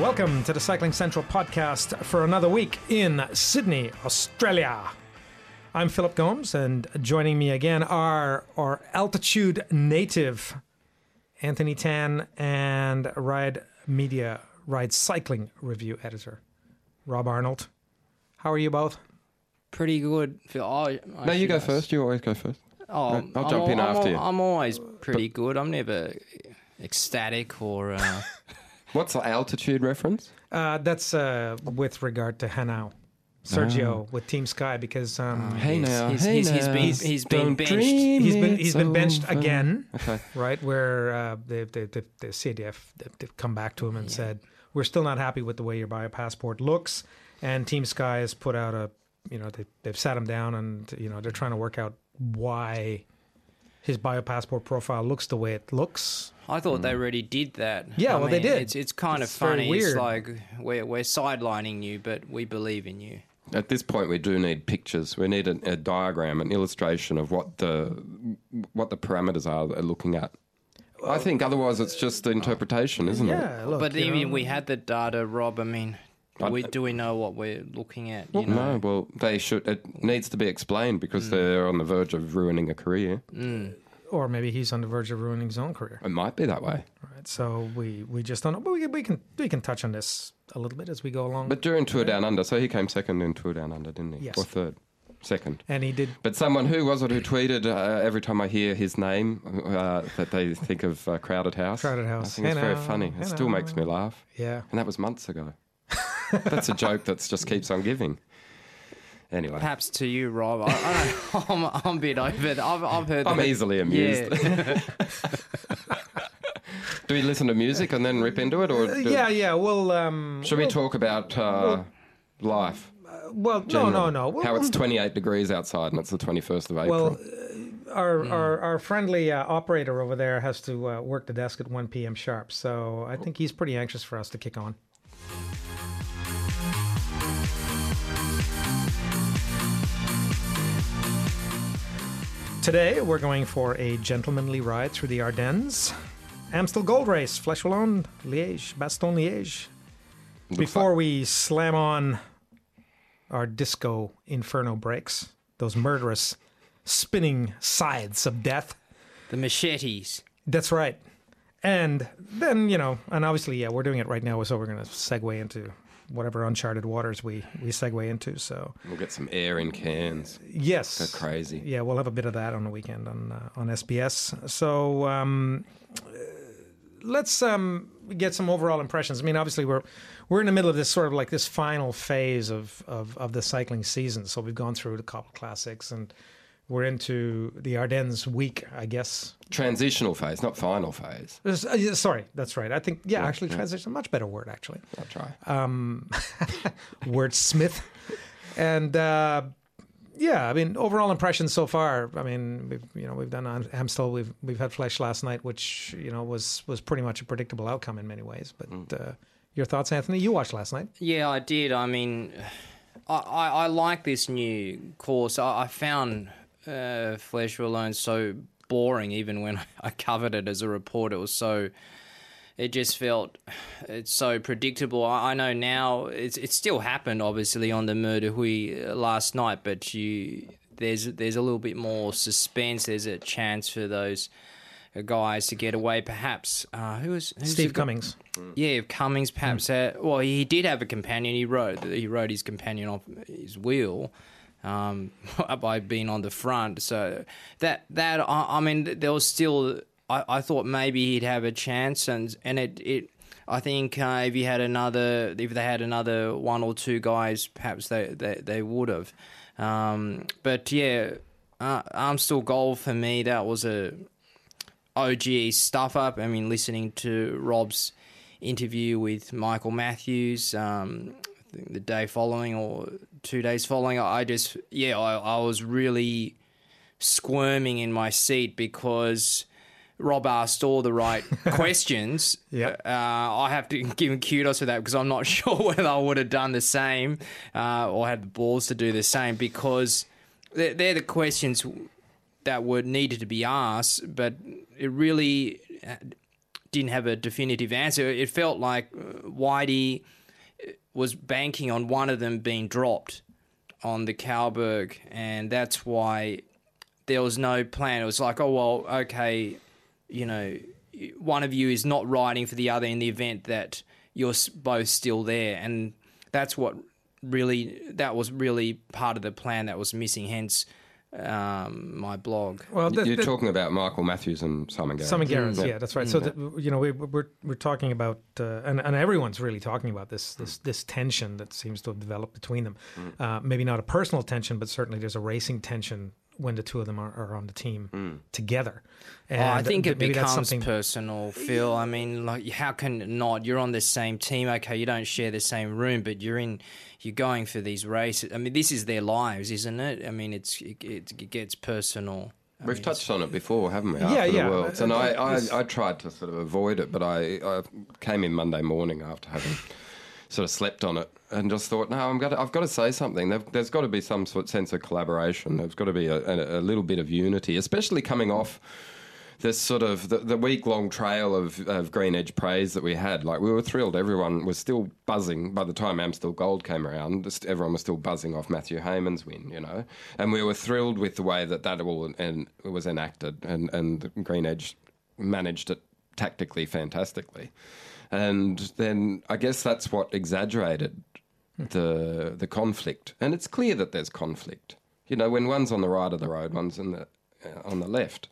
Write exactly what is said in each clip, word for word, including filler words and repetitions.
Welcome to the Cycling Central podcast for another week in Sydney, Australia. I'm Philip Gomes, and joining me again are our altitude native, Anthony Tan, and Ride Media, Ride Cycling Review Editor, Rob Arnold. How are you both? Pretty good, Phil. Oh, no, you go guys. first. You always go first. Oh, I'll, I'll jump all, in I'm after all, you. I'm always pretty but, good. I'm never ecstatic or... Uh, What's the altitude reference? Uh, that's uh, with regard to Hanau. Sergio oh. with Team Sky because um, hey now, he's, hey he's, now. he's been he's been Don't benched. He's been he's been benched over. again, okay. right? Where uh, the, the, the, the C D F they've come back to him and yeah. said we're still not happy with the way your biopassport looks, and Team Sky has put out a you know they, they've sat him down and you know they're trying to work out why his biopassport profile looks the way it looks. I thought mm. they already did that. Yeah, I well mean, they did. It's it's kind it's of funny. Weird. It's like we're we're sidelining you, but we believe in you. At this point, we do need pictures. We need a, a diagram, an illustration of what the what the parameters are that they're looking at. Well, I think otherwise it's just the interpretation, isn't yeah, it? Look, but even know. we had the data, Rob. I mean, do we, do we know what we're looking at? You well, know? No, well, they should. It needs to be explained because mm. they're on the verge of ruining a career. Mm. Or maybe he's on the verge of ruining his own career. It might be that way. Right. So we, we just don't know. But we, we can we can touch on this a little bit as we go along. But during Tour Down Under, so he came second in Tour Down Under, didn't he? Yes. Or third. Second. And he did. But someone, who was it who tweeted, uh, every time I hear his name, uh, that they think of uh, Crowded House? Crowded House. I think hey it's now, very funny. Hey it still now. makes me laugh. Yeah. And that was months ago. That's a joke that just keeps on giving. Anyway. Perhaps to you, Rob. I, I don't know. I'm, I'm a bit over it. I've, I've heard I'm that. I'm easily amused. Yeah. Do we listen to music and then rip into it? or do Yeah, yeah. Well, um, should we well, talk about uh, well, life? Uh, well, generally? no, no, no. Well, how it's twenty-eight degrees outside and it's the twenty-first of April. Well, uh, our, mm. our our friendly uh, operator over there has to uh, work the desk at one p.m. sharp, so I think he's pretty anxious for us to kick on. Today, we're going for a gentlemanly ride through the Ardennes. Amstel Gold Race, Fleche Wallonne, Liege-Bastogne-Liege. Before like... we slam on our disco inferno breaks, those murderous spinning scythes of death. The machetes. That's right. And then, you know, and obviously, yeah, we're doing it right now, so we're going to segue into whatever uncharted waters we, we segue into. So we'll get some air in Cairns. Yes. Go crazy. Yeah, we'll have a bit of that on the weekend on uh, on S B S. So... Um, Let's um, get some overall impressions. I mean, obviously, we're we're in the middle of this sort of like this final phase of, of, of the cycling season. So we've gone through the Coppa Classics and we're into the Ardennes week, I guess. Transitional phase, not final phase. Uh, sorry, that's right. I think, yeah, yeah actually, yeah. transition is a much better word, actually. I'll try. Um, wordsmith. And... Uh, Yeah, I mean, overall impressions so far. I mean, we've, you know, we've done Amstel, we've we've had Fleche last night, which you know was was pretty much a predictable outcome in many ways. But mm. uh, your thoughts, Anthony? You watched last night? Yeah, I did. I mean, I I, I like this new course. I, I found uh, Fleche Wallonne so boring, even when I covered it as a reporter. It was so. It just felt it's so predictable. I know now it's it still happened obviously on the Merdehui last night, but you there's there's a little bit more suspense. There's a chance for those guys to get away, perhaps. Uh, who was who's Steve Cummings? Yeah, Cummings. Perhaps. Mm. Uh, well, he did have a companion. He rode he rode his companion off his wheel. Um, by being on the front, so that that I, I mean there was still. I, I thought maybe he'd have a chance, and and it, it I think uh, if he had another, if they had another one or two guys, perhaps they they, they would have. Um, but yeah, uh, Amstel Gold for me, that was a O G stuff up. I mean, listening to Rob's interview with Michael Matthews um, the day following or two days following, I just yeah, I, I was really squirming in my seat because. Rob asked all the right questions. Yeah, uh, I have to give him kudos for that because I'm not sure whether I would have done the same uh, or had the balls to do the same because they're, they're the questions that were needed to be asked, but it really didn't have a definitive answer. It felt like Whitey was banking on one of them being dropped on the Cauberg, and that's why there was no plan. It was like, oh, well, okay, you know, one of you is not riding for the other in the event that you're both still there. And that's what really, that was really part of the plan that was missing, hence um, my blog. Well, that, You're that, talking about Michael Matthews and Simon Gerrans. Simon Gerrans, yeah. yeah, that's right. So, yeah. the, you know, we, we're we're talking about, uh, and, and everyone's really talking about this this mm. this tension that seems to have developed between them. Mm. Uh, maybe not a personal tension, but certainly there's a racing tension when the two of them are, are on the team mm. together. And oh, I think th- it becomes something personal, Phil. I mean, like, how can it not? You're on the same team. Okay, you don't share the same room, but you're in, you're going for these races. I mean, this is their lives, isn't it? I mean, it's it, it gets personal. I We've mean, touched on it before, haven't we? After yeah, yeah. the Worlds. And I, I, I tried to sort of avoid it, but I, I came in Monday morning after having sort of slept on it and just thought, no, I'm gonna, I've got to say something. There've, there's got to be some sort of sense of collaboration. There's got to be a, a, a little bit of unity, especially coming off this sort of the, the week-long trail of, of GreenEdge praise that we had. Like, we were thrilled. Everyone was still buzzing. By the time Amstel Gold came around, just, everyone was still buzzing off Matthew Hayman's win, you know. And we were thrilled with the way that that all and was enacted, and, and GreenEdge managed it tactically fantastically. And then I guess that's what exaggerated the the conflict. And it's clear that there's conflict. You know, when one's on the right of the road, one's in the, uh, on the left.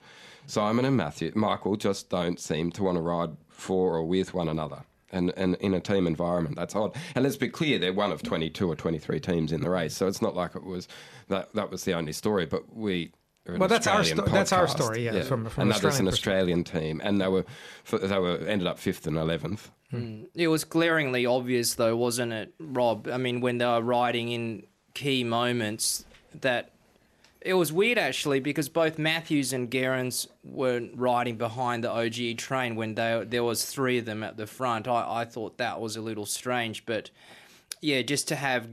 Simon and Matthew, Michael just don't seem to want to ride for or with one another. And, and in a team environment, that's odd. And let's be clear, they're one of twenty-two or twenty-three teams in the race. So it's not like it was that that was the only story, but we... Well, that's our, sto- that's our story. Yeah, yeah. From, from and that was an Australian team, and they were they were ended up fifth and eleventh. Mm. It was glaringly obvious, though, wasn't it, Rob? I mean, when they were riding in key moments, that it was weird actually, because both Matthews and Gerrans were riding behind the O G train when they there was three of them at the front. I, I thought that was a little strange, but yeah, just to have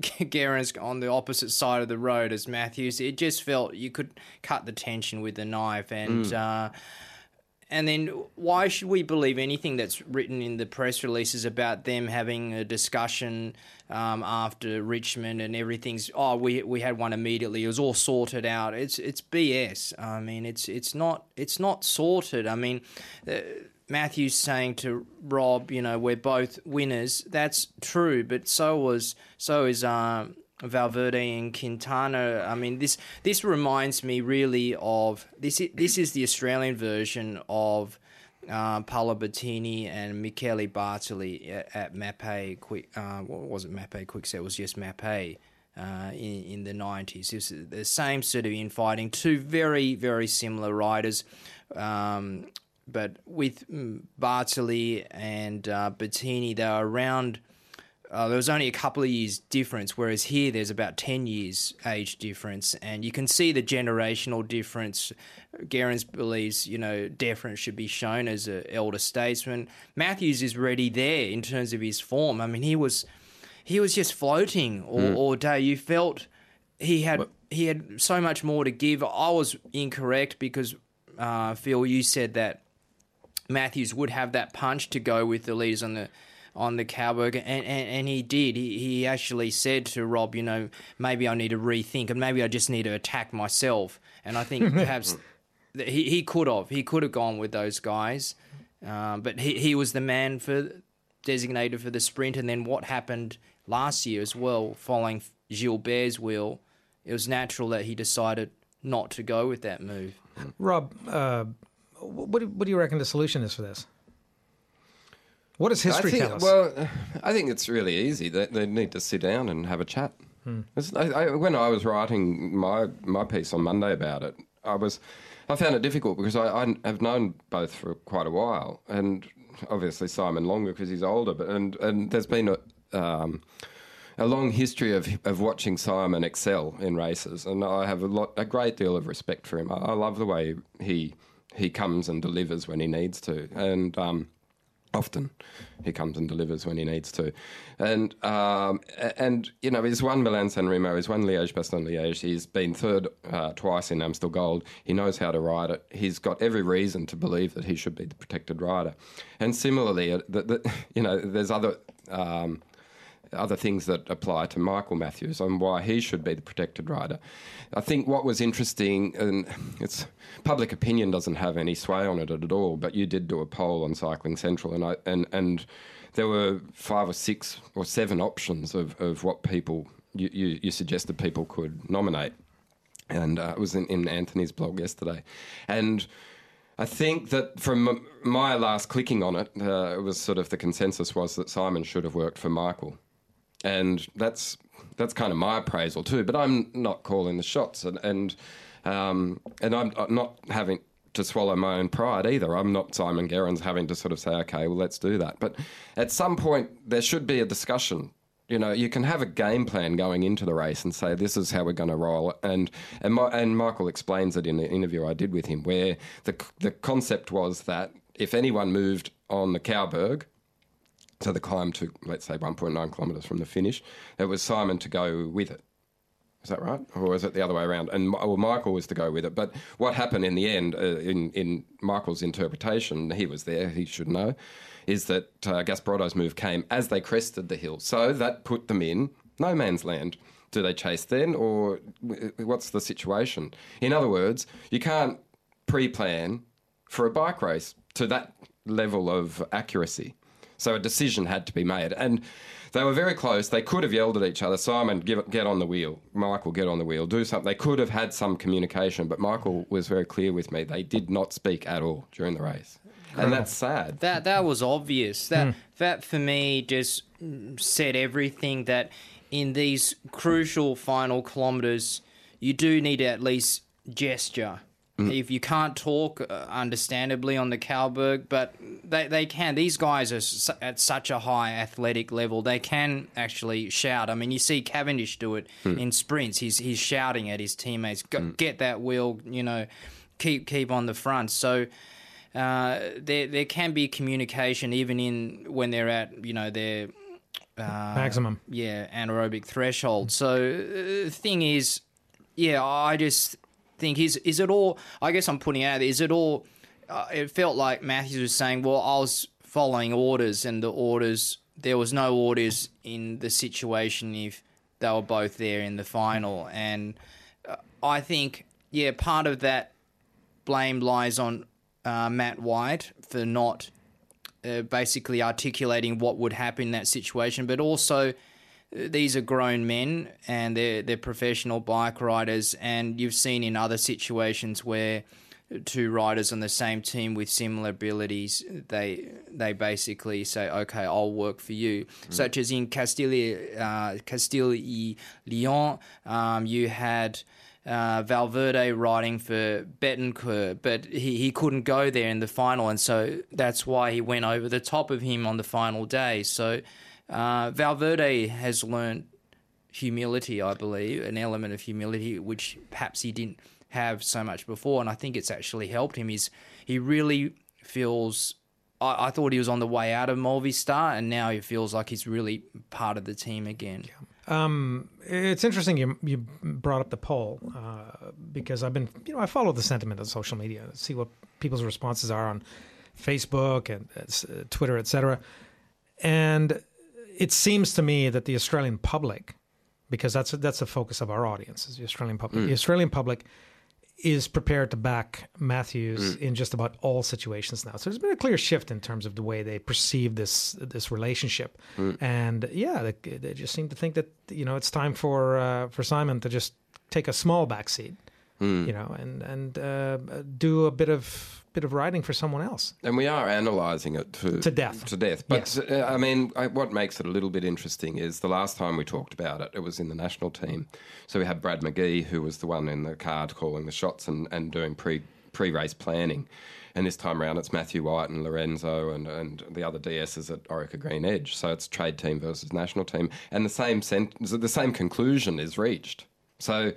Gerrans on the opposite side of the road as Matthews, it just felt you could cut the tension with a knife. And mm. uh, and then why should we believe anything that's written in the press releases about them having a discussion um, after Richmond and everything's, oh, we we had one immediately, it was all sorted out. It's it's B S. I mean, it's it's not it's not sorted. I mean, uh, Matthew's saying to Rob, you know, we're both winners. That's true, but so was so is um, Valverde and Quintana. I mean, this this reminds me really of this. This is the Australian version of uh, Paolo Bettini and Michele Bartoli at, at Mapei. Uh, what was it? Mapei Quickset. It was just Mapei uh, in, in the nineties. It was the same sort of infighting. Two very very similar riders. Um, But with Bartoli and uh, Bettini, they were around, uh, there was only a couple of years difference, whereas here there's about ten years age difference. And you can see the generational difference. Gerrans believes, you know, deference should be shown as an elder statesman. Matthews is already there in terms of his form. I mean, he was he was just floating all, mm. all day. You felt he had what? he had so much more to give. I was incorrect because, uh, Phil, you said that Matthews would have that punch to go with the leaders on the on the Cauberg, and, and, and he did. He, he actually said to Rob, you know, maybe I need to rethink, and maybe I just need to attack myself. And I think perhaps he, he could have. He could have gone with those guys, uh, but he, he was the man for designated for the sprint. And then what happened last year as well, following Gilbert's wheel, it was natural that he decided not to go with that move. Rob, uh... What do, what do you reckon the solution is for this? What does history I think, tell us? Well, I think it's really easy. They, they need to sit down and have a chat. Hmm. I, I, when I was writing my my piece on Monday about it, I was I found it difficult because I, I have known both for quite a while, and obviously Simon longer because he's older. But and and there's been a um, a long history of of watching Simon excel in races, and I have a lot a great deal of respect for him. I, I love the way he. he comes and delivers when he needs to. And um, often. He comes and delivers when he needs to. And, um, and you know, he's won Milan-San Remo, he's won Liege-Bastogne-Liege, he's been third uh, twice in Amstel Gold. He knows how to ride it. He's got every reason to believe that he should be the protected rider. And similarly, uh, the, the, you know, there's other... Um, other things that apply to Michael Matthews on why he should be the protected rider. I think what was interesting, and it's public opinion doesn't have any sway on it at all, but you did do a poll on Cycling Central, and I, and, and there were five or six or seven options of, of what people you, you, you suggested people could nominate. And uh, it was in, in Anthony's blog yesterday. And I think that from my last clicking on it, uh, it was sort of the consensus was that Simon should have worked for Michael. And that's that's kind of my appraisal too, but I'm not calling the shots, and and, um, and I'm not having to swallow my own pride either. I'm not Simon Gerrans having to sort of say, okay, well, let's do that. But at some point, there should be a discussion. You know, you can have a game plan going into the race and say, this is how we're going to roll. And and, my, and Michael explains it in the interview I did with him, where the the concept was that if anyone moved on the Cauberg, so the climb to, let's say, one point nine kilometres from the finish, it was Simon to go with it. Is that right? Or is it the other way around? And well, Michael was to go with it. But what happened in the end, uh, in, in Michael's interpretation, he was there, he should know, is that uh, Gasparotto's move came as they crested the hill. So that put them in no man's land. Do they chase then, or what's the situation? In other words, you can't pre-plan for a bike race to that level of accuracy. So a decision had to be made. And they were very close. They could have yelled at each other, Simon, give it, get on the wheel. Michael, get on the wheel. Do something. They could have had some communication, but Michael was very clear with me. They did not speak at all during the race. Cool. And that's sad. That that was obvious. That, mm. that, for me, just said everything that in these crucial final kilometres, you do need to at least gesture. If you can't talk, uh, understandably, on the Cauberg, but they, they can. These guys are su- at such a high athletic level. They can actually shout. I mean, you see Cavendish do it mm. in sprints. He's he's shouting at his teammates, Go, mm. get that wheel, you know, keep keep on the front. So uh, there there can be communication even in when they're at, you know, their... Uh, maximum. Yeah, anaerobic threshold. So the uh, thing is, yeah, I just... think is is it all I guess I'm putting out is it all uh, it felt like Matthews was saying, well, I was following orders, and the orders there was no orders in the situation if they were both there in the final. And uh, I think yeah part of that blame lies on uh, Matt White for not uh, basically articulating what would happen in that situation, but also these are grown men and they're, they're professional bike riders, and you've seen in other situations where two riders on the same team with similar abilities, they they basically say, okay, I'll work for you. Mm. Such as in Castilla, uh, Castilla y Leon, um, you had uh, Valverde riding for Betancourt, but he, he couldn't go there in the final, and so that's why he went over the top of him on the final day. So... Uh, Valverde has learned humility, I believe, an element of humility, which perhaps he didn't have so much before, and I think it's actually helped him. He's, he really feels... I, I thought he was on the way out of Movistar, and now he feels like he's really part of the team again. Yeah. Um, it's interesting you, you brought up the poll uh, because I've been... You know, I follow the sentiment on social media, see what people's responses are on Facebook and uh, Twitter, et cetera. And... it seems to me that the Australian public, because that's that's the focus of our audience, is the Australian public. Mm. The Australian public is prepared to back Matthews mm. in just about all situations now. So there's been a clear shift in terms of the way they perceive this this relationship, mm. and yeah, they, they just seem to think that, you know, it's time for uh, for Simon to just take a small backseat, mm. you know, and and uh, do a bit of. bit of riding for someone else. And we are analysing it to, to death. To death. But, yes. uh, I mean, I, what makes it a little bit interesting is the last time we talked about it, it was in the national team. So we had Brad McGee, who was the one in the card calling the shots and, and doing pre, pre-race planning. And this time around, it's Matthew White and Lorenzo and, and the other D Ss at Orica GreenEdge. So it's trade team versus national team. And the same sent- the same conclusion is reached. So,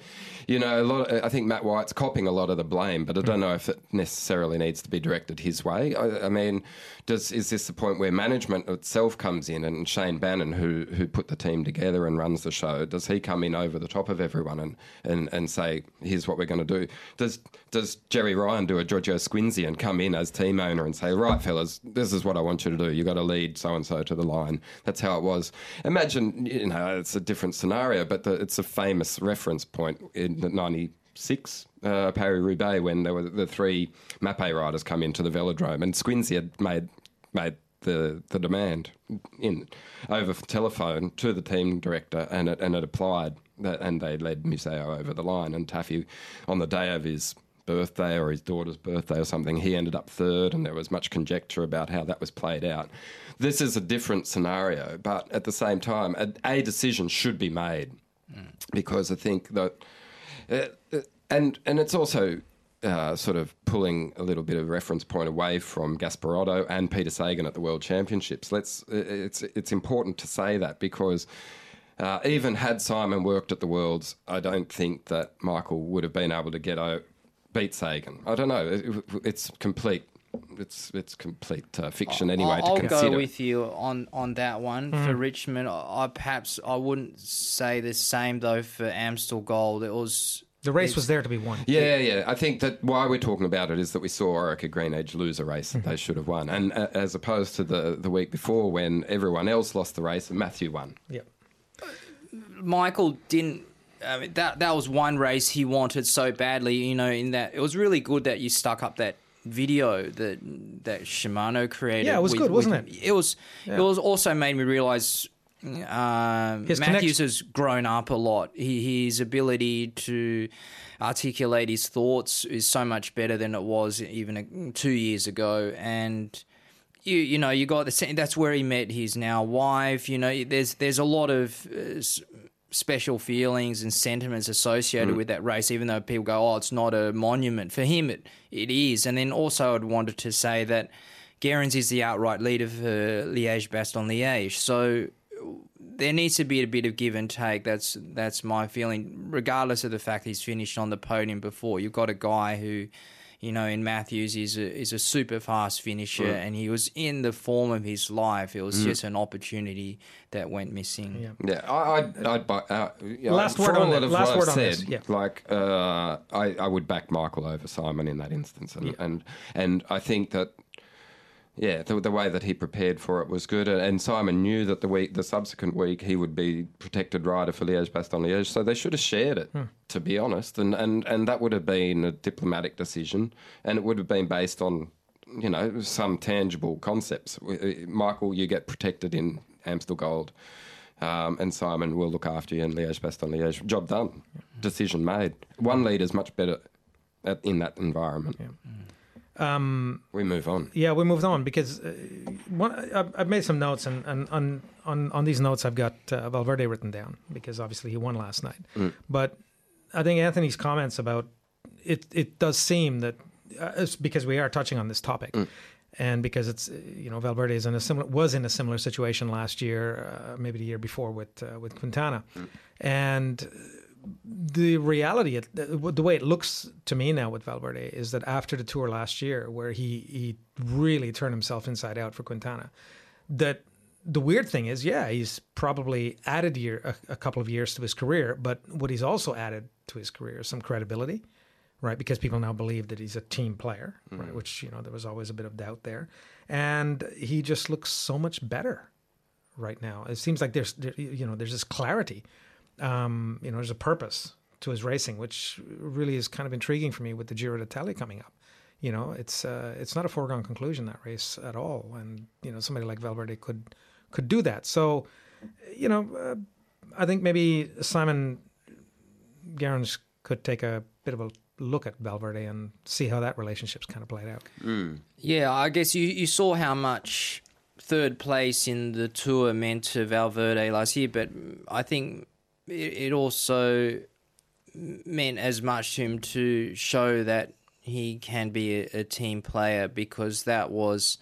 you know, a lot. I think Matt White's copping a lot of the blame, but I don't know if it necessarily needs to be directed his way. I, I mean, does is this the point where management itself comes in, and Shane Bannon, who who put the team together and runs the show, does he come in over the top of everyone and, and, and say, here's what we're going to do? Does does Jerry Ryan do a Giorgio Squinzi and come in as team owner and say, right, fellas, this is what I want you to do. You've got to lead so-and-so to the line. That's how it was. Imagine, you know, it's a different scenario, but the, it's a famous reference point in ninety-six uh, Paris-Roubaix when there were the three Mapei riders come into the velodrome and Squinzi had made made the the demand in over telephone to the team director, and it and it applied, and they led Museo over the line. And Taffy, on the day of his birthday or his daughter's birthday or something, he ended up third, and there was much conjecture about how that was played out. This is a different scenario, but at the same time, a, a decision should be made. Because I think that, uh, and and it's also uh, sort of pulling a little bit of reference point away from Gasparotto and Peter Sagan at the World Championships. Let's it's it's important to say that, because uh, even had Simon worked at the Worlds, I don't think that Michael would have been able to get uh, beat Sagan. I don't know. It, it's complete. It's it's complete uh, fiction anyway. I'll, to consider. I'll go with you on, on that one mm. for Richmond. I, I perhaps I wouldn't say the same though for Amstel Gold. It was the race was there to be won. Yeah, yeah, yeah. I think that why we're talking about it is that we saw Orica GreenEdge lose a race that mm-hmm. they should have won, and uh, as opposed to the the week before when everyone else lost the race and Matthew won. Yep. Michael didn't. I mean, that that was one race he wanted so badly. You know, in that it was really good that you stuck up that video that that Shimano created. Yeah, it was with, good, wasn't with, it? It was. Yeah. It was also made me realise um, Matthews connection. has grown up a lot. He, his ability to articulate his thoughts is so much better than it was even a, two years ago. And you, you know, you got the that's where he met his now wife. You know, there's there's a lot of uh, special feelings and sentiments associated mm. with that race, even though people go, oh, it's not a monument. For him, it, it is. And then also I'd wanted to say that Gerrans is the outright leader for Liege-Bastogne-Liege. So there needs to be a bit of give and take. That's that's my feeling, regardless of the fact he's finished on the podium before. You've got a guy who, you know, in Matthews is a, is a super fast finisher mm. and he was in the form of his life. It was mm. just an opportunity that went missing. Yeah, yeah I, I'd, I'd buy... Uh, you know, last word on that. Last word on said, this. Yeah. Like, uh, I, I would back Michael over Simon in that instance. And yeah. and, and I think that, yeah, the, the way that he prepared for it was good. And, and Simon knew that the week, the subsequent week he would be protected rider for Liège-Bastogne-Liège, so they should have shared it. Hmm. to be honest, and, and, and that would have been a diplomatic decision, and it would have been based on, you know, some tangible concepts. Michael, you get protected in Amstel Gold, um, and Simon will look after you in Liège-Bastogne-Liège. Job done. Decision made. One leader is much better at, in that environment. Yeah. Um, we move on. Yeah, we moved on because uh, one, I, I've made some notes, and, and on, on, on these notes I've got uh, Valverde written down because obviously he won last night. Mm. But I think Anthony's comments about it, it does seem that uh, it's because we are touching on this topic mm. and because it's, you know, Valverde is in a similar, was in a similar situation last year, uh, maybe the year before with, uh, with Quintana. Mm. And the reality, the way it looks to me now with Valverde is that after the tour last year where he, he really turned himself inside out for Quintana, that the weird thing is, yeah, he's probably added year, a, a couple of years to his career, but what he's also added to his career is some credibility, right? Because people now believe that he's a team player, mm. right? Which, you know, there was always a bit of doubt there. And he just looks so much better right now. It seems like there's, there, you know, there's this clarity. Um, you know, there's a purpose to his racing, which really is kind of intriguing for me with the Giro d'Italia coming up. You know, it's uh, it's not a foregone conclusion, that race at all. And, you know, somebody like Valverde could... could do that. So, you know, uh, I think maybe Simon Gerrans could take a bit of a look at Valverde and see how that relationship's kind of played out. Mm. Yeah, I guess you, you saw how much third place in the Tour meant to Valverde last year, but I think it, it also meant as much to him to show that he can be a, a team player, because that was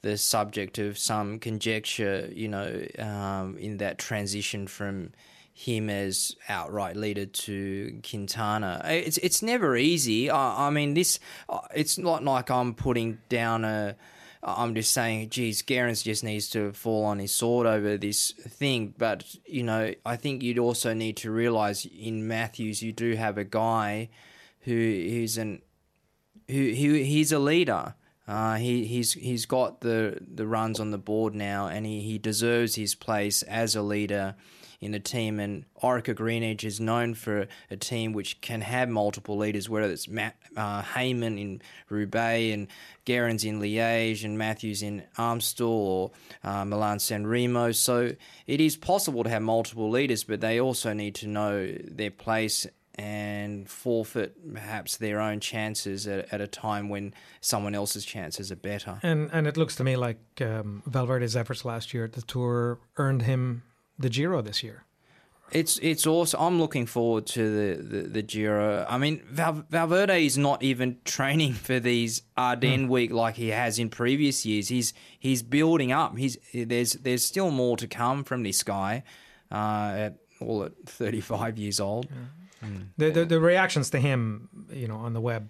the subject of some conjecture, you know, um, in that transition from him as outright leader to Quintana. It's it's never easy. I, I mean, this it's not like I'm putting down a. I'm just saying, geez, Gerrans just needs to fall on his sword over this thing. But, you know, I think you'd also need to realise in Matthews you do have a guy who is an who he he's a leader. Uh, he he's he's got the, the runs on the board now, and he, he deserves his place as a leader in the team. And Orica GreenEdge is known for a team which can have multiple leaders, whether it's Matt, uh, Heyman in Roubaix and Gerrans in Liege and Matthews in Amstel or uh, Milan-San Remo. So it is possible to have multiple leaders, but they also need to know their place and forfeit perhaps their own chances at, at a time when someone else's chances are better. And and it looks to me like um, Valverde's efforts last year at the Tour earned him the Giro this year. It's it's awesome. I'm looking forward to the, the, the Giro. I mean, Val, Valverde is not even training for these Ardennes mm. week like he has in previous years. He's he's building up. He's there's there's still more to come from this guy. Uh, at all at thirty-five years old. Yeah. Mm. The, the the reactions to him, you know, on the web,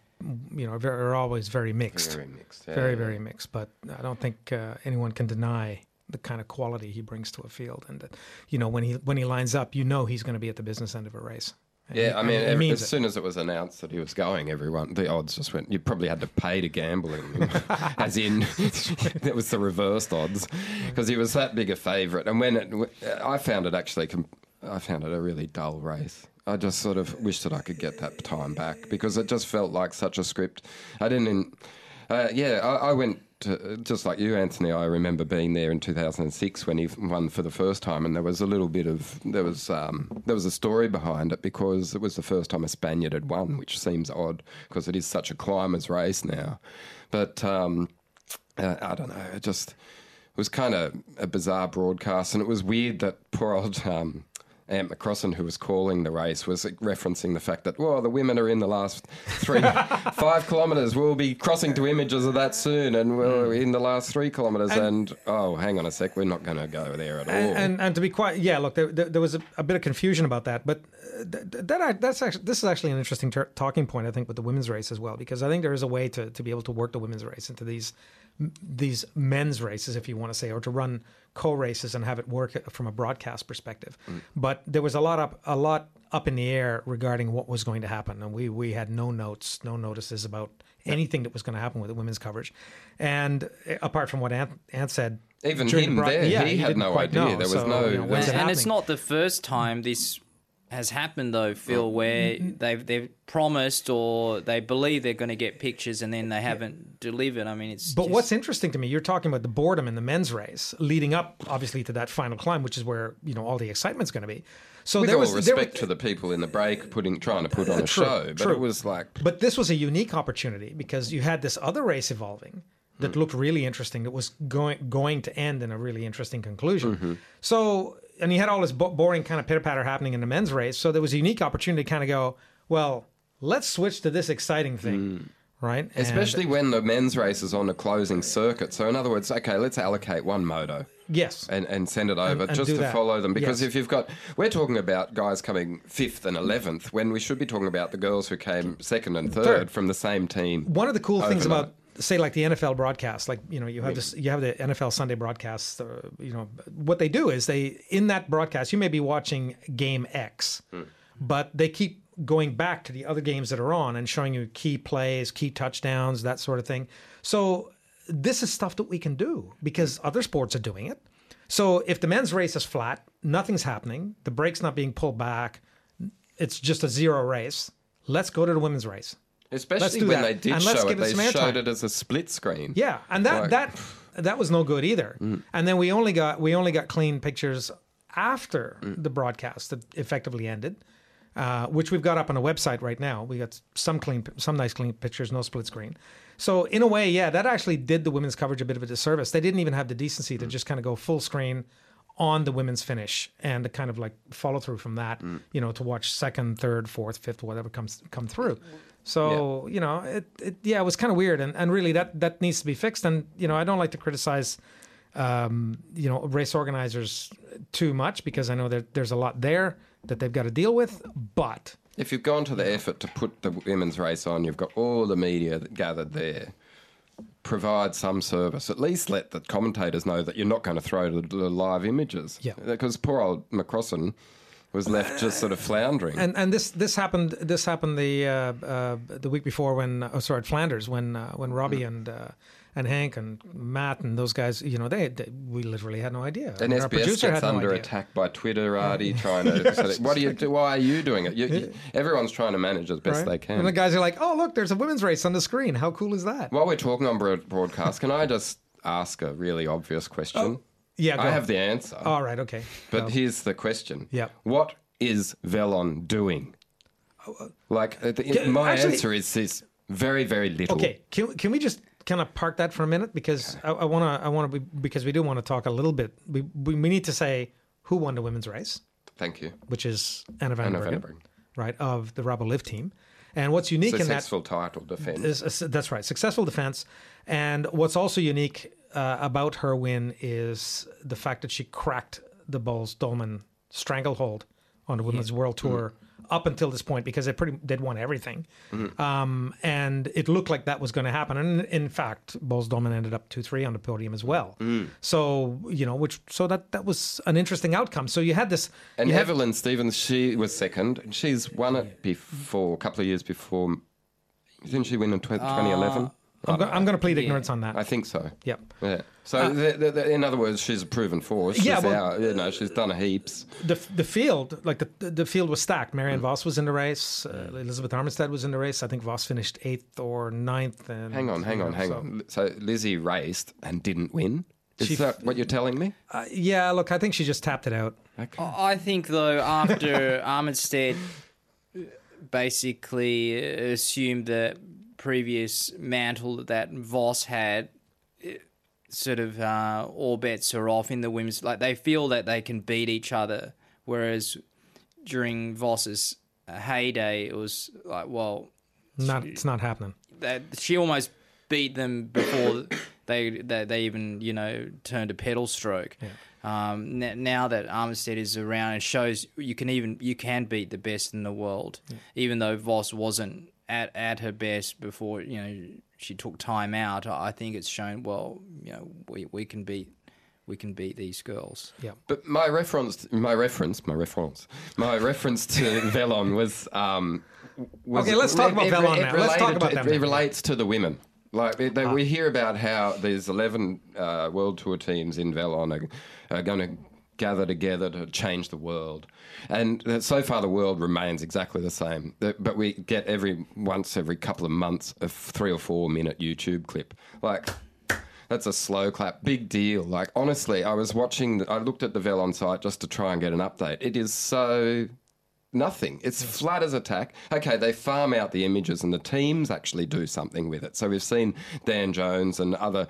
you know, are, are always very mixed. Very mixed. Yeah. Very very mixed. But I don't think uh, anyone can deny the kind of quality he brings to a field, and that, you know, when he when he lines up, you know he's going to be at the business end of a race. And yeah, he, I mean, every, as it. soon as it was announced that he was going, everyone, the odds just went. You probably had to pay to gamble him, as in that was the reversed odds, because he was that big a favourite. And when it, I found it actually, I found it a really dull race. I just sort of wished that I could get that time back, because it just felt like such a script. I didn't. Uh, yeah, I, I went. To, just like you, Anthony, I remember being there in two thousand six when he won for the first time, and there was a little bit of there was um, there was a story behind it, because it was the first time a Spaniard had won, which seems odd because it is such a climbers race now. But um, uh, I don't know, it just it was kind of a bizarre broadcast, and it was weird that poor old um, Ant McCrossan, who was calling the race, was referencing the fact that, well, the women are in the last three, five kilometres. We'll be crossing to images of that soon, and we're in the last three kilometres. And, and oh, hang on a sec, we're not going to go there at and, all. And and to be quite, yeah, look, there, there, there was a, a bit of confusion about that, but that, that that's actually this is actually an interesting ter- talking point, I think, with the women's race as well, because I think there is a way to to be able to work the women's race into these these men's races, if you want to say, or to run co-races and have it work from a broadcast perspective. Mm. But there was a lot up a lot up in the air regarding what was going to happen, and we we had no notes, no notices about anything that was going to happen with the women's coverage. And apart from what Ant, Ant said, even him broad- there, yeah, he, he had no idea. Know, there was so, no, you know, and, it and it's not the first time this has happened, though, Phil, where they've they've promised or they believe they're going to get pictures and then they haven't yeah. delivered. I mean, it's. But just... what's interesting to me, you're talking about the boredom in the men's race leading up, obviously, to that final climb, which is where, you know, all the excitement's going to be. So with there all was, respect there was, to the people in the break putting trying to put on uh, a true, show, but true. It was like. But this was a unique opportunity because you had this other race evolving that hmm. looked really interesting. That was going going to end in a really interesting conclusion. Mm-hmm. So. And he had all this boring kind of pitter-patter happening in the men's race. So there was a unique opportunity to kind of go, well, let's switch to this exciting thing, mm. right? Especially and, when the men's race is on a closing circuit. So in other words, okay, let's allocate one moto. Yes. And and send it over and, and just to that. Follow them. Because yes. if you've got... We're talking about guys coming fifth and eleventh when we should be talking about the girls who came second and third, third. From the same team. One of the cool overnight. things about... say like the N F L broadcast, like, you know, you have this, you have the N F L Sunday broadcast, uh, you know, what they do is they, in that broadcast, you may be watching game X, mm. but they keep going back to the other games that are on and showing you key plays, key touchdowns, that sort of thing. So this is stuff that we can do because other sports are doing it. So if the men's race is flat, nothing's happening, the break's not being pulled back, it's just a zero race, let's go to the women's race. Especially when that. they did and show it, it they showed it as a split screen. Yeah, and that like. that that was no good either. Mm. And then we only got we only got clean pictures after mm. the broadcast that effectively ended, uh, which we've got up on the website right now. We got some clean, some nice clean pictures, no split screen. So in a way, yeah, that actually did the women's coverage a bit of a disservice. They didn't even have the decency mm. to just kind of go full screen on the women's finish and the kind of like follow through from that, mm. you know, to watch second, third, fourth, fifth, whatever comes come through. So, yeah. you know, it, it yeah, it was kind of weird. And, and really that, that needs to be fixed. And, you know, I don't like to criticize, um, you know, race organizers too much because I know that there's a lot there. that they've got to deal with, but... If you've gone to the effort to put the women's race on, you've got all the media that gathered there. Provide some service. At least let the commentators know that you're not going to throw the, the live images. Yeah. Because poor old McCrossan was left just sort of floundering. And and this this happened this happened the uh, uh, the week before when oh sorry at Flanders when uh, when Robbie mm. and. Uh, And Hank and Matt and those guys, you know, they, they we literally had no idea. And S B S producer gets under no attack by Twitterati trying to. yes. so that, what do you do? Why are you doing it? You, you, everyone's trying to manage as best right. they can. And the guys are like, "Oh, look, there's a women's race on the screen. How cool is that?" While we're talking on broadcast, can I just ask a really obvious question? Oh, yeah, go I on. have the answer. All right, okay. But um, here's the question. Yeah. What is Velon doing? Like, the, yeah, my actually, answer is this: very, very little. Okay. Can can we just? Can I park that for a minute? Because I want to, I want to, because we do want to talk a little bit. We, we we need to say who won the women's race. Thank you. Which is Anna van Bergen, right, of the Rabo Liv team. And what's unique in that successful title defense. Is, that's right, successful defense. And what's also unique uh, about her win is the fact that she cracked the Boels-Dolmans stranglehold on the Women's yeah. World Tour. Mm. Up until this point, because they pretty they'd won everything, mm-hmm. um, and it looked like that was going to happen. And in fact, Boels-Dolmans ended up two three on the podium as well. Mm. So you know, which so that that was an interesting outcome. So you had this, and Evelyn Stevens, she was second. She's won it before a couple of years before. Didn't she win in twenty eleven? Uh, I'm, go, I'm going to plead yeah. ignorance on that. I think so. Yep. Yeah. So, uh, the, the, the, in other words, she's a proven force. She's yeah, well, our, you know, she's done heaps. The the field, like the the field was stacked. Marianne mm. Voss was in the race. Uh, Elizabeth Armistead was in the race. I think Voss finished eighth or ninth. And hang on, hang on, hang so. on. So Lizzie raced and didn't win. Is she, that what you're telling me? Uh, yeah. Look, I think she just tapped it out. Okay. I think though, after Armistead basically assumed that. Previous mantle that Voss had, it, sort of uh, all bets are off in the women's. Like they feel that they can beat each other, whereas during Voss's heyday, it was like, well, not she, it's not happening. That she almost beat them before they that they even you know turned a pedal stroke. Yeah. Um, now that Armistead is around, it shows you can even you can beat the best in the world, yeah. even though Voss wasn't. At, at her best before, you know, she took time out. I think it's shown, well, you know, we, we can beat we can beat these girls. Yeah. But my reference my reference my reference my reference to Velon was um was Okay, let's talk about Velon now. Let's talk about that. It relates to the women. Like they, they, uh, we hear about how there's eleven uh, World Tour teams in Velon are, are going to gather together to change the world. And so far the world remains exactly the same. But we get every once every couple of months a three or four minute YouTube clip. Like, that's a slow clap. Big deal. Like, honestly, I was watching, I looked at the Velon site just to try and get an update. It is so nothing. It's flat as a tack. Okay, they farm out the images and the teams actually do something with it. So we've seen Dan Jones and other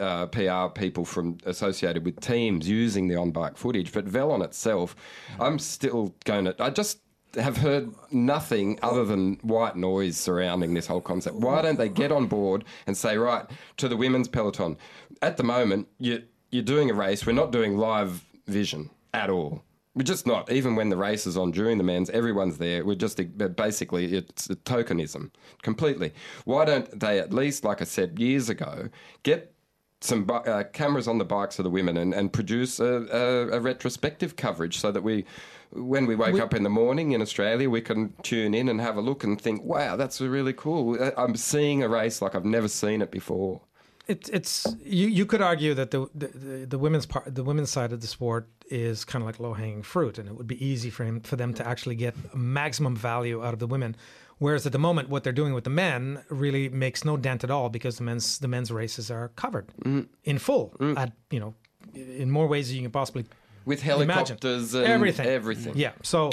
uh, P R people from associated with teams using the on-bike footage. But Velon itself, I'm still going to... I just have heard nothing other than white noise surrounding this whole concept. Why don't they get on board and say, right, to the women's peloton, at the moment, you, you're doing a race. We're not doing live vision at all. We're just not. Even when the race is on during the men's, everyone's there. We're just basically, it's a tokenism completely. Why don't they at least, like I said years ago, get some uh, cameras on the bikes of the women and, and produce a, a, a retrospective coverage so that we, when we wake we, up in the morning in Australia, we can tune in and have a look and think, wow, that's really cool. I'm seeing a race like I've never seen it before. It, it's you, you could argue that the, the the women's part the women's side of the sport is kind of like low hanging fruit, and it would be easy for him for them to actually get maximum value out of the women. Whereas at the moment, what they're doing with the men really makes no dent at all because the men's the men's races are covered mm. in full, mm. at you know, in more ways than you can possibly with helicopters imagine. and everything, everything. Yeah. So,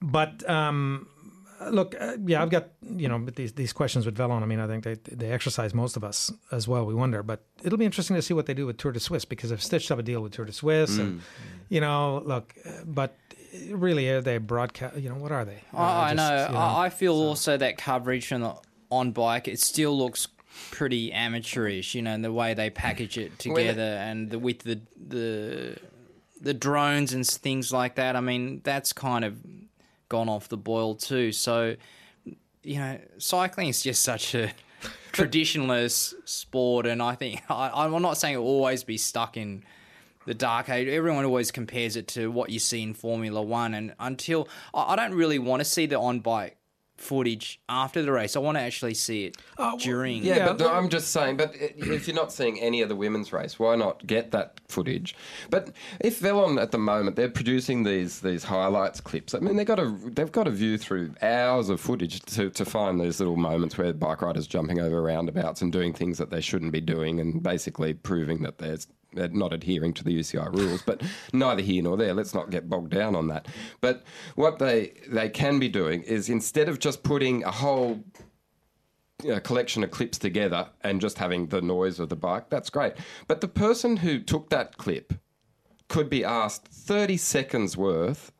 but. Um, Look, uh, yeah, I've got, you know, but these these questions with Velon, I mean, I think they they exercise most of us as well, we wonder. But it'll be interesting to see what they do with Tour de Suisse because they've stitched up a deal with Tour de Suisse. Mm. And, you know, look, but really, are they broadcast, you know, what are they? Uh, I just, know. You know. I feel so. also that coverage from the on-bike, it still looks pretty amateurish, you know, in the way they package it together and the, with the, the, the drones and things like that. I mean, that's kind of... gone off the boil too. So, you know, cycling is just such a traditionalist sport, and I think I, I'm not saying it'll always be stuck in the dark age. Everyone always compares it to what you see in Formula One, and until I, I don't really want to see the on-bike footage after the race. I want to actually see it oh, during. Yeah, yeah, but the, I'm just saying, but if you're not seeing any of the women's race, why not get that footage? But if Velon at the moment, they're producing these these highlights clips. I mean, they've got to, they've got to view through hours of footage to, to find these little moments where bike riders jumping over roundabouts and doing things that they shouldn't be doing, and basically proving that there's not adhering to the U C I rules, but neither here nor there. Let's not get bogged down on that. But what they they can be doing is, instead of just putting a whole you know, collection of clips together and just having the noise of the bike, that's great. But the person who took that clip could be asked thirty seconds worth,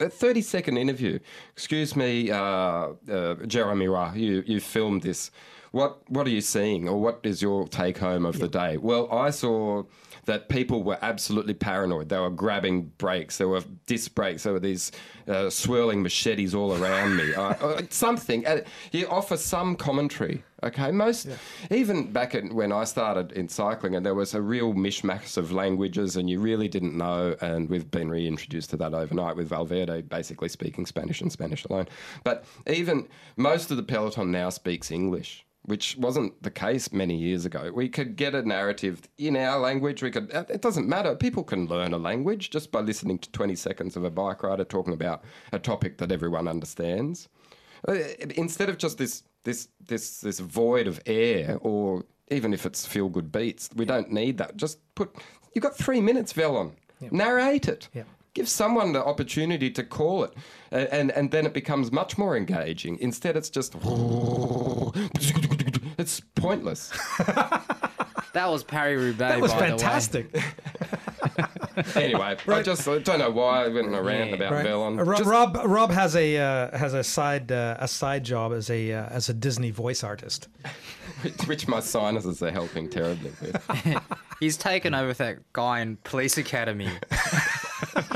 a thirty-second interview. Excuse me, uh, uh, Jeremy Ra, you, you filmed this. What what are you seeing, or what is your take-home of yeah. the day? Well, I saw that people were absolutely paranoid. They were grabbing brakes. There were disc brakes. There were these uh, swirling machetes all around me. Uh, something. Uh, you offer some commentary, okay? Most, yeah. even back in, when I started in cycling, and there was a real mishmash of languages and you really didn't know, and we've been reintroduced to that overnight with Valverde basically speaking Spanish and Spanish alone. But even most of the peloton now speaks English, which wasn't the case many years ago. We could get a narrative in our language. We could. It doesn't matter. People can learn a language just by listening to twenty seconds of a bike rider talking about a topic that everyone understands. Instead of just this this this this void of air, or even if it's feel-good beats, we yeah. don't need that. Just put... You've got three minutes, Velon. Yeah. Narrate it. Yeah. Give someone the opportunity to call it, and, and, and then it becomes much more engaging. Instead, it's just... It's pointless. That was Paris-Roubaix, by the way. That was fantastic. Anyway, right. I just I don't know why I went on a rant yeah. about right. Velon. Rob, just... Rob Rob has a uh, has a side uh, a side job as a uh, as a Disney voice artist, which my sinuses are helping terribly with. He's taken over that guy in Police Academy.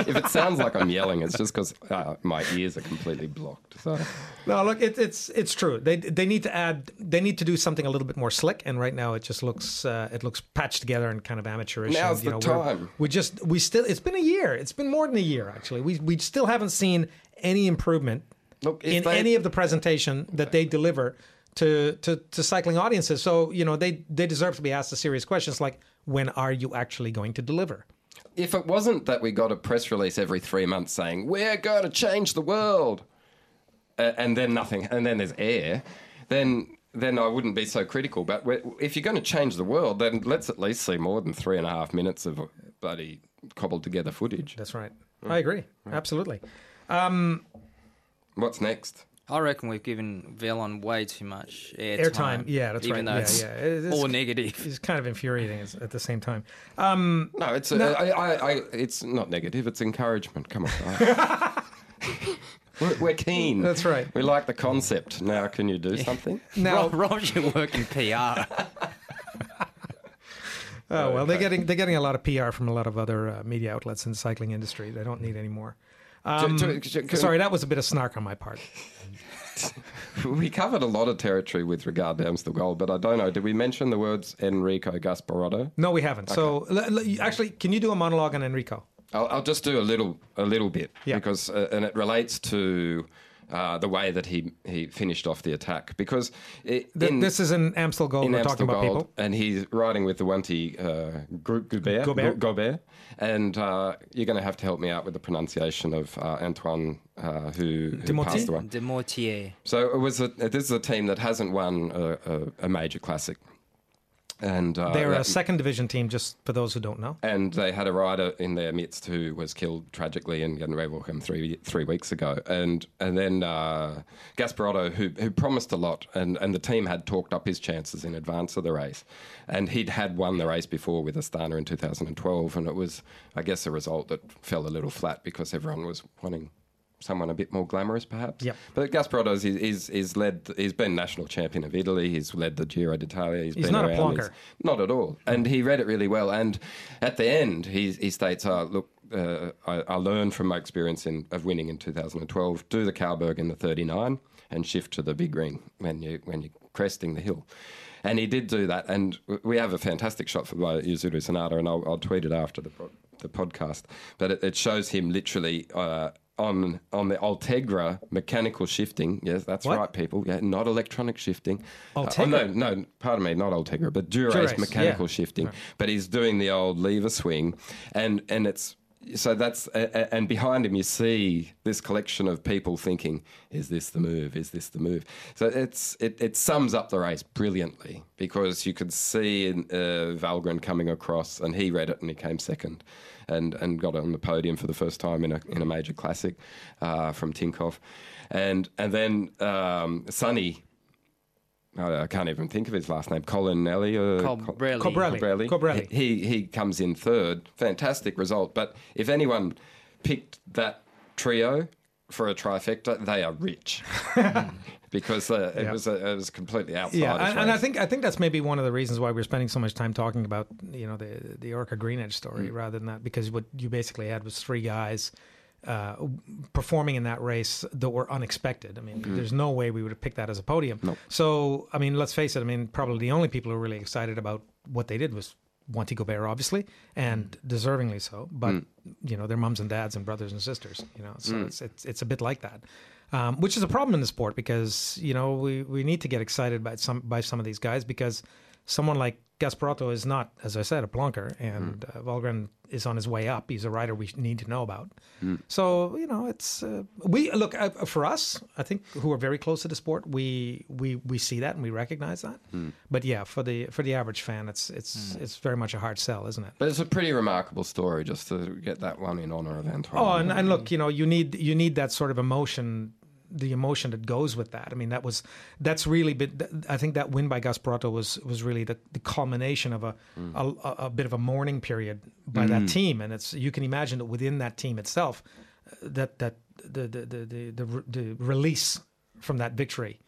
If it sounds like I'm yelling, it's just because uh, my ears are completely blocked. So. No, look, it, it's it's true. They they need to add. They need to do something a little bit more slick. And right now, it just looks uh, it looks patched together and kind of amateurish. Now's and, you the know, time. We just we still. It's been a year. It's been more than a year actually. We we still haven't seen any improvement look, in they, any of the presentation that they deliver to, to to cycling audiences. So you know they they deserve to be asked the serious questions like, when are you actually going to deliver? If it wasn't that we got a press release every three months saying, we're going to change the world, uh, and then nothing, and then there's air, then then I wouldn't be so critical. But if you're going to change the world, then let's at least see more than three and a half minutes of bloody cobbled-together footage. That's right. Mm. I agree. Right. Absolutely. Um, What's next? I reckon we've given Velon way too much air, air time. time. Yeah, that's even right. Even though yeah, it's, yeah. it's all negative. It's kind of infuriating at the same time. Um, no, it's a, no. I, I, I, it's not negative. It's encouragement. Come on. we're, we're keen. That's right. We like the concept. Now, can you do something? Now, Rob, Rob you work in P R. Oh, well, they're getting, they're getting a lot of P R from a lot of other uh, media outlets in the cycling industry. They don't need any more. Um, to, to, to, sorry, that was a bit of snark on my part. We covered a lot of territory with regard to Amstel Gold, but I don't know. Did we mention the words Enrico Gasparotto? No, we haven't. Okay. So, l- l- actually, can you do a monologue on Enrico? I'll, I'll just do a little, a little bit, yeah. because uh, and it relates to uh, the way that he, he finished off the attack. Because it, in, this is in Amstel Gold. In we're Amstel talking about Gold, people, and he's riding with the Wanty-Gobert, uh, Gobert. Gobert. And uh, you're going to have to help me out with the pronunciation of uh, Antoine, uh, who, who passed away. De Mortier. So it was a, this is a team that hasn't won a, a, a major classic. And uh, they're that, a second division team, just for those who don't know. And they had a rider in their midst who was killed tragically in Gunrewalkham three three weeks ago. And and then uh, Gasparotto, who who promised a lot, and, and the team had talked up his chances in advance of the race. And he'd had won the race before with Astana in two thousand twelve, and it was, I guess, a result that fell a little flat because everyone was wanting someone a bit more glamorous, perhaps. Yep. But Gasparotto is, is, is led, he's been national champion of Italy, he's led the Giro d'Italia. He's, he's been not around. A plonker. Not at all. And he read it really well. And at the end, he, he states, oh, look, uh, I, I learned from my experience in, of winning in two thousand twelve, do the Cauberg in the thirty-nine and shift to the big green when, you, when you're cresting the hill. And he did do that. And we have a fantastic shot for by Yuzuru Sanada, and I'll, I'll tweet it after the, pro, the podcast. But it, it shows him literally... Uh, On on the Ultegra mechanical shifting, yes, that's what? right, people. Yeah, not electronic shifting. Ultegra? Uh, oh, no, no, pardon me, not Ultegra, but Durace mechanical yeah. shifting. Right. But he's doing the old lever swing, and and it's so that's uh, and behind him you see this collection of people thinking, is this the move? Is this the move? So it's it, it sums up the race brilliantly because you could see uh, Valgren coming across, and he read it and he came second. And, and got on the podium for the first time in a in a major classic uh, from Tinkoff. And and then um, Sonny, I, I can't even think of his last name, Colinelli. Uh, Cobrelli. Cobrelli. Cobrelli. Cobrelli. He, he comes in third. Fantastic result. But if anyone picked that trio for a trifecta, they are rich. Because uh, it yeah. was a, it was completely outside. Yeah, and, and I think I think that's maybe one of the reasons why we're spending so much time talking about you know the the Orica GreenEdge story mm. rather than that, because what you basically had was three guys uh, performing in that race that were unexpected. I mean, mm. there's no way we would have picked that as a podium. Nope. So I mean, let's face it. I mean, probably the only people who were really excited about what they did was Wanty-Gobert, obviously, and deservingly so. But mm. you know, their mums and dads and brothers and sisters. You know, so mm. it's, it's it's a bit like that. Um, which is a problem in the sport because, you know, we, we need to get excited by some by some of these guys because someone like Gasparotto is not, as I said, a plonker, and mm. uh, Valgren is on his way up. He's a rider we need to know about. Mm. So, you know, it's uh, we look uh, for us, I think, who are very close to the sport, we we, we see that and we recognize that. Mm. But yeah, for the for the average fan, it's it's mm. it's very much a hard sell, isn't it? But it's a pretty remarkable story just to get that one in honor of Antoine. Oh, and, and look, you know, you need you need that sort of emotion. The emotion that goes with that. I mean, that was, that's really, been, I think that win by Gasparotto was, was really the, the culmination of a, mm. a, a bit of a mourning period by mm. that team. And it's, you can imagine that within that team itself, uh, that, that the, the, the, the, the, the release from that victory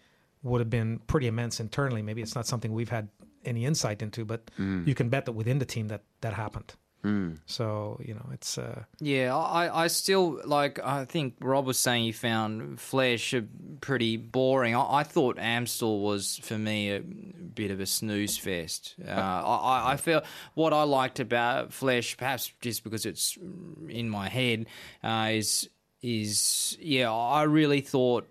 would have been pretty immense internally. Maybe it's not something we've had any insight into, but mm. you can bet that within the team that, that happened. Mm. So, you know, it's... Uh... Yeah, I, I still, like, I think Rob was saying he found Fleche pretty boring. I, I thought Amstel was, for me, a bit of a snooze fest. Uh, I, I feel what I liked about Fleche, perhaps just because it's in my head, uh, is, is, yeah, I really thought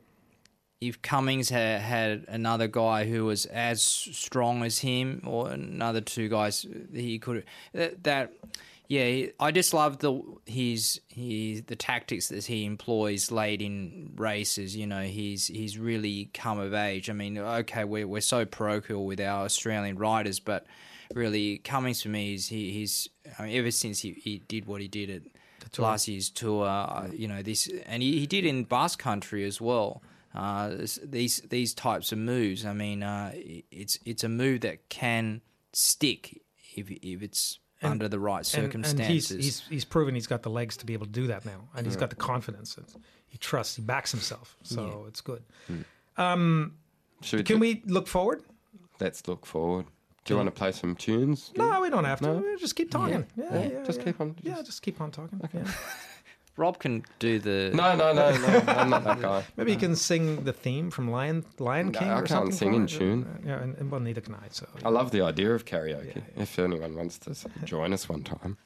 if Cummings had, had another guy who was as strong as him, or another two guys, he could that, that yeah. I just love the his his the tactics that he employs late in races. You know, he's he's really come of age. I mean, okay, we're we're so parochial with our Australian riders, but really Cummings for me is he, he's I mean, ever since he, he did what he did at last year's tour, uh, you know this, and he, he did in Basque Country as well. Uh, these these types of moves. I mean, uh, it's it's a move that can stick if if it's and, under the right circumstances. And, and he's, he's he's proven he's got the legs to be able to do that now, and he's yeah. got the confidence. He trusts. He backs himself. So yeah. it's good. Mm. Um, we can do, we look forward? Let's look forward. Do you yeah. want to play some tunes? No, we don't have to. No? We'll just keep talking. Yeah, yeah, yeah, yeah just yeah. keep on. Just... Yeah, just keep on talking. Okay. Yeah. Rob can do the... No, no, no, no. I'm not that guy. Maybe you can sing the theme from Lion Lion King no, I or something. I can't sing in tune. Yeah, and, and well, neither can I. So, yeah. I love the idea of karaoke. Yeah, yeah. If anyone wants to join us one time.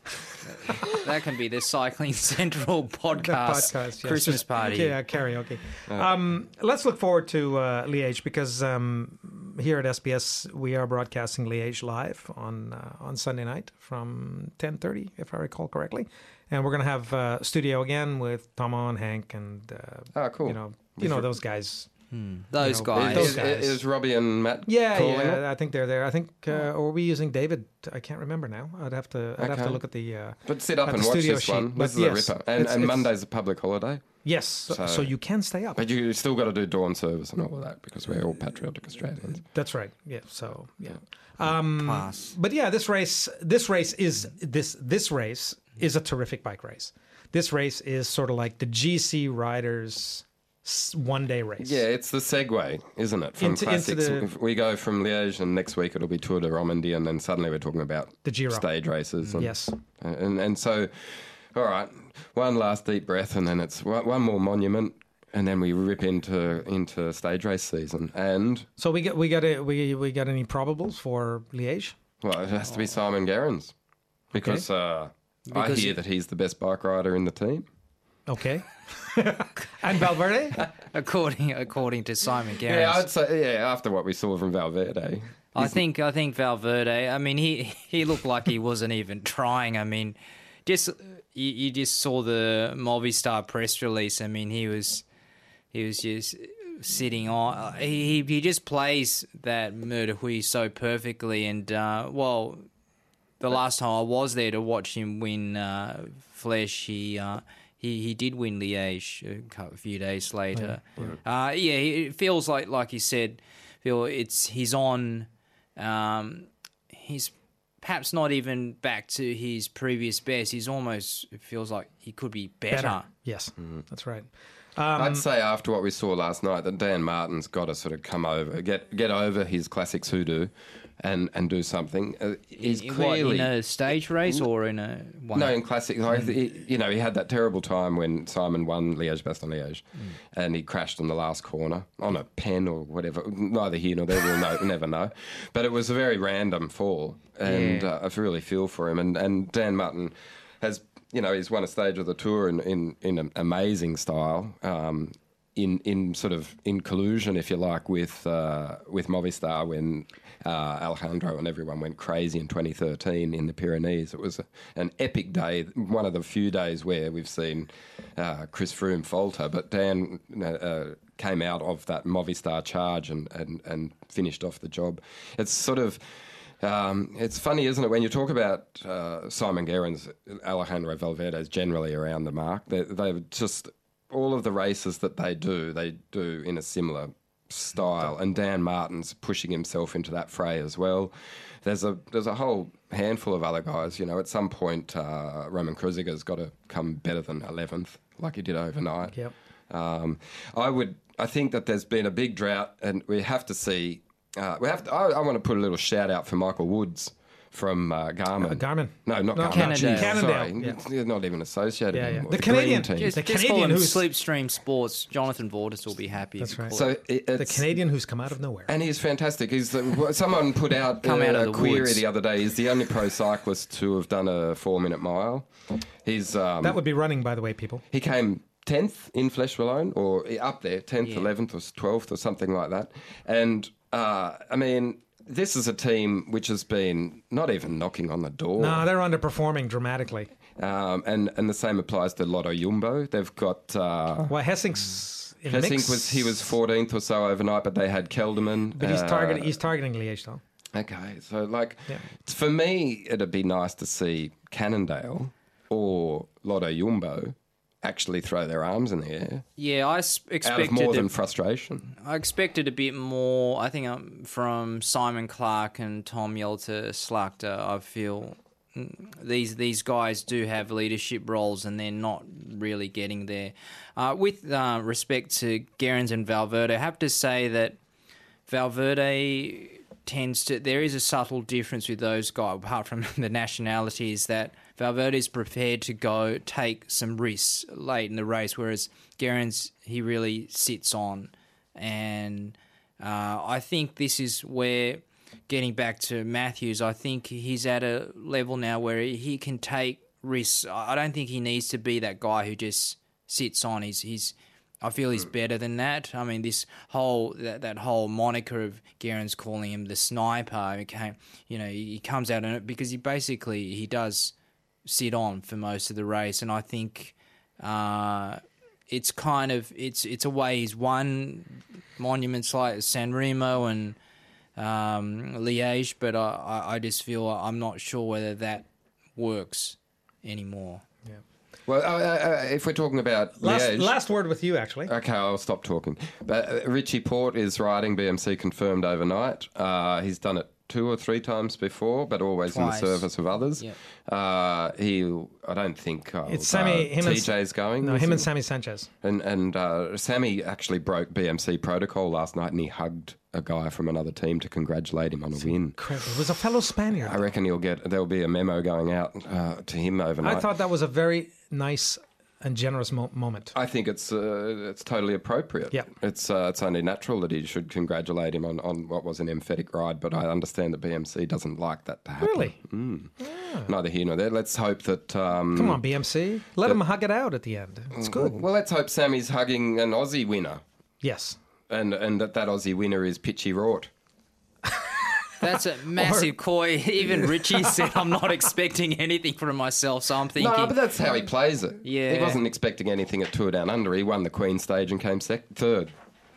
That can be the Cycling Central podcast, podcast yeah. Christmas party. Yeah, karaoke. Oh. Um, let's look forward to uh, Liege because um, here at S B S we are broadcasting Liege live on, uh, on Sunday night from ten thirty, if I recall correctly. And we're going to have uh, studio again with Tom and Hank and, uh, oh, cool. you know, you know those guys. Hmm. Those, you know, guys. those guys. Is, is Robbie and Matt Yeah, yeah, it? I think they're there. I think, uh, or are we using David? I can't remember now. I'd have to I'd okay. have to look at the uh, But sit up and watch this sheet. one. This but is yes, a ripper. And, it's, and it's, Monday's a public holiday. Yes, so, so, so you can stay up. But you still got to do dawn service and all of that because we're all patriotic Australians. That's right, yeah, so, yeah. Um, Class. But yeah, this race, this race is, this this race... is a terrific bike race. This race is sort of like the G C riders' one-day race. Yeah, it's the segue, isn't it? From into, classics, into the, we go from Liège, and next week it'll be Tour de Romandie, and then suddenly we're talking about the Giro stage races. And, yes, and and so all right, one last deep breath, and then it's one more monument, and then we rip into into stage race season. And so we get we got a, we we got any probables for Liège? Well, it has to be oh. Simon Gerrans because, okay. uh, because I hear he... that he's the best bike rider in the team. Okay. And Valverde, according according to Simon Gerrans. Yeah, I'd say yeah. After what we saw from Valverde, I think I think Valverde. I mean, he he looked like he wasn't even trying. I mean, just you, you just saw the Movistar press release. I mean, he was he was just sitting on. He he just plays that Murderhui so perfectly. And uh, well, the last time I was there to watch him win uh, Fleche, he. Uh, He he did win Liège a few days later. Yeah, yeah. Uh, yeah it feels like, like you said, Phil, it's he's on. Um, he's perhaps not even back to his previous best. He's almost, it feels like he could be better. better. Yes, mm. that's right. Um, I'd say after what we saw last night that Dan Martin's got to sort of come over, get get over his classics hoodoo and, and do something. Uh, he's in, clearly what, in a stage race or in a one? No, in classics. Mm. He, you know, he had that terrible time when Simon won Liège-Bastogne-Liège, mm. and he crashed on the last corner on a pen or whatever. Neither here nor there, we'll know, never know. But it was a very random fall, and yeah. uh, I really feel for him. And and Dan Martin has. You know, he's won a stage of the Tour in, in, in an amazing style, um, in in sort of in collusion, if you like, with uh, with Movistar when uh, Alejandro and everyone went crazy in twenty thirteen in the Pyrenees. It was a, an epic day, one of the few days where we've seen uh, Chris Froome falter, but Dan uh, came out of that Movistar charge and, and, and finished off the job. It's sort of... Um, it's funny, isn't it, when you talk about uh, Simon Gerrans, Alejandro Valverde is generally around the mark. They, they're just all of the races that they do, they do in a similar style. And Dan Martin's pushing himself into that fray as well. There's a there's a whole handful of other guys. You know, at some point, uh, Roman Kruziger's got to come better than eleventh, like he did overnight. Yep. Um, I would. I think that there's been a big drought, and we have to see. Uh, we have to, I, I want to put a little shout out for Michael Woods from uh, Garmin. Uh, Garmin. No, not no, Garmin. Cannondale. Cannondale. Sorry, yeah. Not even associated yeah, anymore. Yeah. The, the Canadian team. Just, the Canadian just call him who's... Sleepstream Sports. Jonathan Vordis will be happy. That's right. So it, the Canadian who's come out of nowhere. And he's fantastic. He's the, someone put out, come uh, out of a the query woods. The other day. He's the only pro cyclist to have done a four-minute mile. He's um, That would be running, by the way, people. He came... tenth in Fleche Wallonne, or up there, tenth, yeah. eleventh, or twelfth, or something like that. And, uh, I mean, this is a team which has been not even knocking on the door. No, they're underperforming dramatically. Um, and, and the same applies to Lotto Jumbo. They've got... Uh, well, Hessink's... Hessink was, he was fourteenth or so overnight, but they had Kelderman. But he's, uh, target, he's targeting Liège, though. Okay, so, like, yeah. for me, it'd be nice to see Cannondale or Lotto Jumbo actually throw their arms in the air. Yeah, I expected... Out of more than a, frustration. I expected a bit more, I think, um, from Simon Clark and Tom Jelte-Slagter. I feel these these guys do have leadership roles and they're not really getting there. Uh, with uh, respect to Gerrans and Valverde, I have to say that Valverde tends to... There is a subtle difference with those guys, apart from the nationalities, that Valverde is prepared to go take some risks late in the race, whereas Gerrans, he really sits on. And uh, I think this is where, getting back to Matthews, I think he's at a level now where he can take risks. I don't think he needs to be that guy who just sits on. He's, he's I feel he's better than that. I mean, this whole that, that whole moniker of Gerrans calling him the sniper, okay, you know, he comes out in it because he basically he does. sit on for most of the race, and I think uh, it's kind of it's it's a way he's won monuments like San Remo and um, Liège, but I, I just feel I'm not sure whether that works anymore. Yeah. Well, uh, uh, if we're talking about last, Liège, last word with you actually. Okay, I'll stop talking. But uh, Richie Port is riding B M C confirmed overnight. Uh, he's done it two or three times before, but always Twice. in the service of others. Yep. Uh, he, I don't think uh, it's Sammy, uh, T J's going. No, him it? and Sammy Sanchez. And and uh, Sammy actually broke B M C protocol last night, and he hugged a guy from another team to congratulate him on it's a win. Incredible. It was a fellow Spaniard. I reckon he'll get. There'll be a memo going out uh, to him overnight. I thought that was a very nice and generous mo- moment. I think it's uh, it's totally appropriate. Yeah. It's uh, it's only natural that he should congratulate him on, on what was an emphatic ride, but I understand that B M C doesn't like that to happen. Really? Mm. Yeah. Neither here nor there. Let's hope that... Um, Come on, B M C. Let that, him hug it out at the end. It's good. Well, let's hope Sammy's hugging an Aussie winner. Yes. And, and that that Aussie winner is Pitchy Rort. That's a massive or, coy. Even Richie said, I'm not expecting anything from myself, so I'm thinking... No, but that's how he plays it. Yeah. He wasn't expecting anything at Tour Down Under. He won the Queen stage and came sec- third.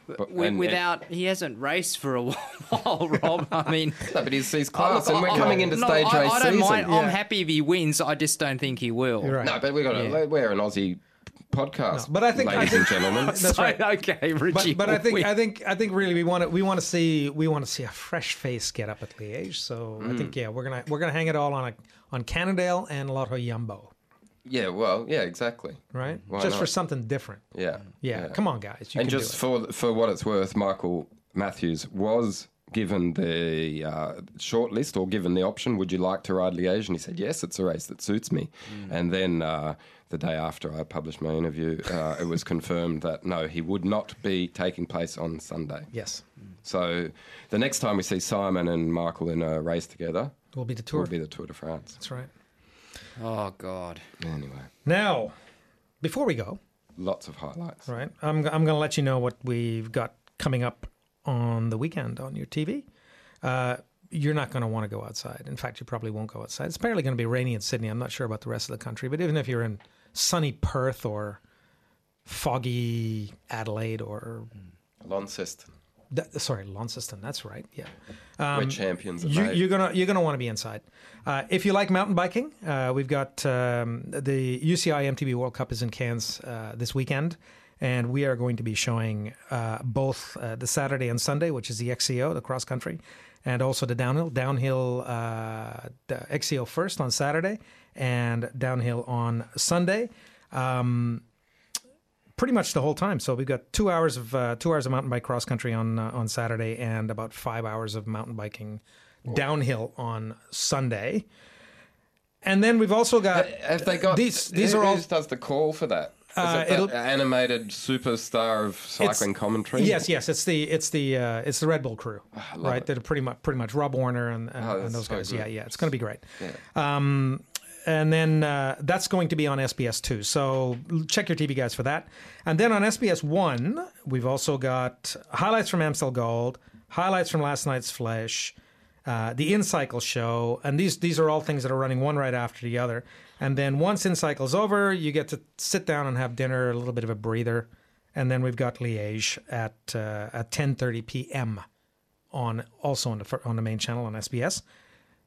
But, and, Without... And, he hasn't raced for a while, Rob. I mean... No, but he's, he's class, oh, look, and we're I, coming into no, stage I, race I don't season. Mind. Yeah. I'm happy if he wins. I just don't think he will. Right. No, but we've got to, yeah. we're an Aussie... podcast, no, but I think, ladies I think, and gentlemen, that's right. Okay, Richie. But, but I think, win. I think, I think, really, we want to, we want to see, we want to see a fresh face get up at Liège. So mm. I think, yeah, we're gonna, we're gonna hang it all on a, on Cannondale and Lotto Yumbo. Yeah, well, yeah, exactly. Right, Why just not? For something different. Yeah, yeah. yeah. Come on, guys. You and can just do it. for for what it's worth, Michael Matthews was given the uh, shortlist or given the option, would you like to ride Liège? And he said, yes, it's a race that suits me. Mm. And then uh, the day after I published my interview, uh, it was confirmed that, no, he would not be taking place on Sunday. Yes. Mm. So the next time we see Simon and Michael in a race together... Will be the Tour. Will be the Tour de France. That's right. Oh, God. Anyway. Now, before we go... Lots of highlights. Right. I'm, I'm going to let you know what we've got coming up on the weekend on your T V. Uh, you're not going to want to go outside. In fact, you probably won't go outside. It's apparently going to be rainy in Sydney. I'm not sure about the rest of the country, but even if you're in sunny Perth or foggy Adelaide or... Launceston. Th- sorry, Launceston. That's right, yeah. Um, We're champions of you, you're going you're gonna want to be inside. Uh, if you like mountain biking, uh, we've got um, the U C I M T B World Cup is in Cairns uh, this weekend. And we are going to be showing uh, both uh, the Saturday and Sunday, which is the X C O, the cross country, and also the downhill. Downhill uh, the X C O first on Saturday and downhill on Sunday, um, pretty much the whole time. So we've got two hours of uh, two hours of mountain bike cross country on uh, on Saturday and about five hours of mountain biking Whoa. downhill on Sunday. And then we've also got have they got these? These who, are all who does the call for that. Uh, Is it that animated superstar of cycling commentary? Yes, yes, it's the it's the uh, it's the Red Bull crew, oh, right? That are pretty much pretty much Rob Warner and, and, oh, and those so guys. Good. Yeah, yeah, it's going to be great. Yeah. Um, and then uh, that's going to be on S B S two. So check your T V guys for that. And then on S B S one, we've also got highlights from Amstel Gold, highlights from last night's Fleche, uh, the InCycle show, and these these are all things that are running one right after the other. And then once InCycle's over, you get to sit down and have dinner, a little bit of a breather, and then we've got Liège at uh, at ten thirty p.m. on also on the on the main channel on S B S.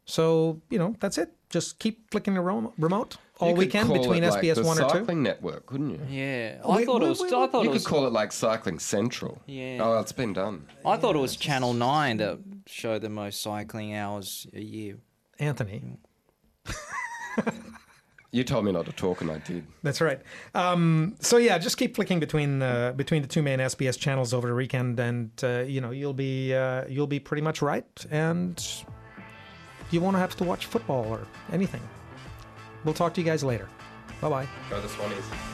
So you know that's it. Just keep flicking the remote all you weekend could call between it like SBS the one or two. Cycling Network, couldn't you? Yeah, I we, thought we, it was. We, I thought you it could was, call it like Cycling Central. Yeah. Oh, it's been done. I yeah. thought it was Channel Nine that showed the most cycling hours a year. Anthony. You told me not to talk, and I did. That's right. Um, so yeah, just keep flicking between uh, between the two main S B S channels over the weekend, and uh, you know you'll be uh, you'll be pretty much right, and you won't have to watch football or anything. We'll talk to you guys later. Bye bye. Go the Swannies.